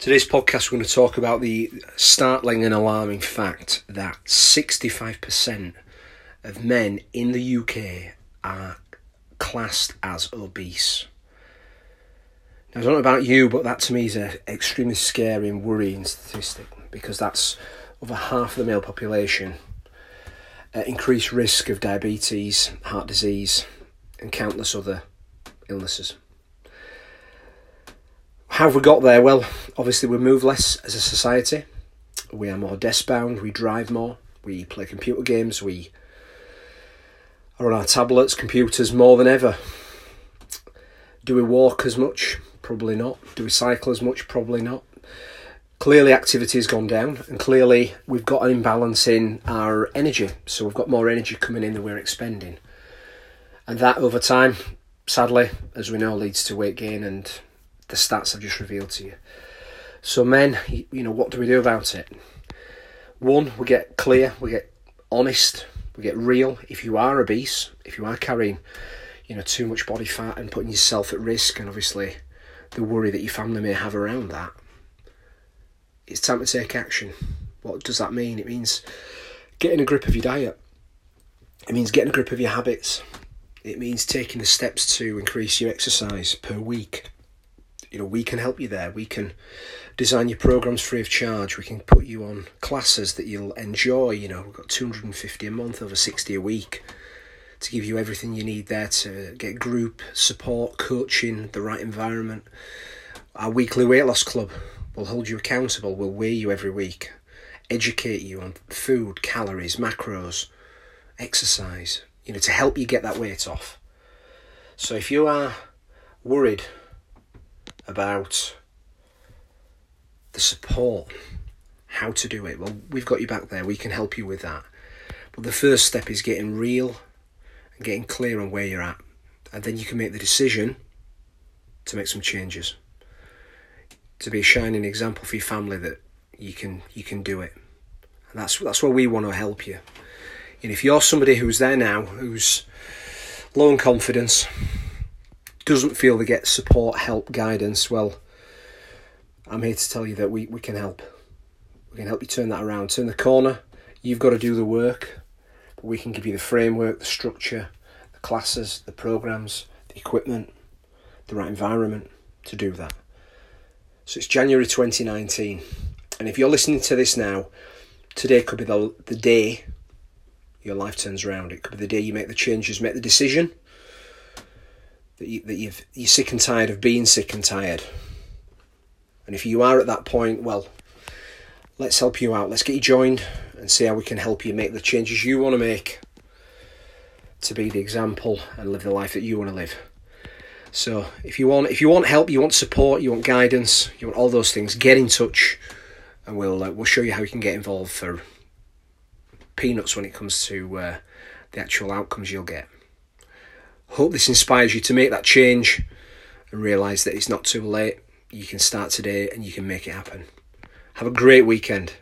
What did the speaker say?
Today's podcast, we're going to talk about the startling and alarming fact that 65% of men in the UK are classed as obese. Now, I don't know about you, but that to me is an extremely scary and worrying statistic because that's over half of the male population at increased risk of diabetes, heart disease, and countless other illnesses. How have we got there? Well, obviously we move less as a society. We are more desk-bound, we drive more, we play computer games, we are on our tablets, computers more than ever. Do we walk as much? Probably not. Do we cycle as much? Probably not. Clearly activity has gone down and clearly we've got an imbalance in our energy. So we've got more energy coming in than we're expending. And that over time, sadly, as we know, leads to weight gain and the stats I've just revealed to you. So men, you know, what do we do about it? One, we get clear, we get honest, we get real. If you are obese, if you are carrying, you know, too much body fat and putting yourself at risk and obviously the worry that your family may have around that, it's time to take action. What does that mean? It means getting a grip of your diet. It means getting a grip of your habits. It means taking the steps to increase your exercise per week. You know, we can help you there. We can design your programs free of charge. We can put you on classes that you'll enjoy. You know, we've got 250 a month over 60 a week to give you everything you need there to get group support, coaching, the right environment. Our weekly weight loss club will hold you accountable. We'll weigh you every week, educate you on food, calories, macros, exercise, you know, to help you get that weight off. So if you are worried about the support, how to do it, well, we've got you back there. We can help you with that. But the first step is getting real and getting clear on where you're at. And then you can make the decision to make some changes, to be a shining example for your family that you can do it. And that's where we want to help you. And if you're somebody who's there now, who's low in confidence, doesn't feel they get support, help, guidance, well, I'm here to tell you that we can help. We can help you turn that around, turn the corner. You've got to do the work, but we can give you the framework, the structure, the classes, the programs, the equipment, the right environment to do that. So it's January 2019, and if you're listening to this now, today could be the day your life turns around. It could be the day you make the changes, make the decision that you're sick and tired of being sick and tired. And if you are at that point, well, let's help you out. Let's get you joined and see how we can help you make the changes you want to make to be the example and live the life that you want to live. So if you want help, you want support, you want guidance, you want all those things, get in touch and we'll show you how you can get involved for peanuts when it comes to the actual outcomes you'll get. Hope this inspires you to make that change and realise that it's not too late. You can start today and you can make it happen. Have a great weekend.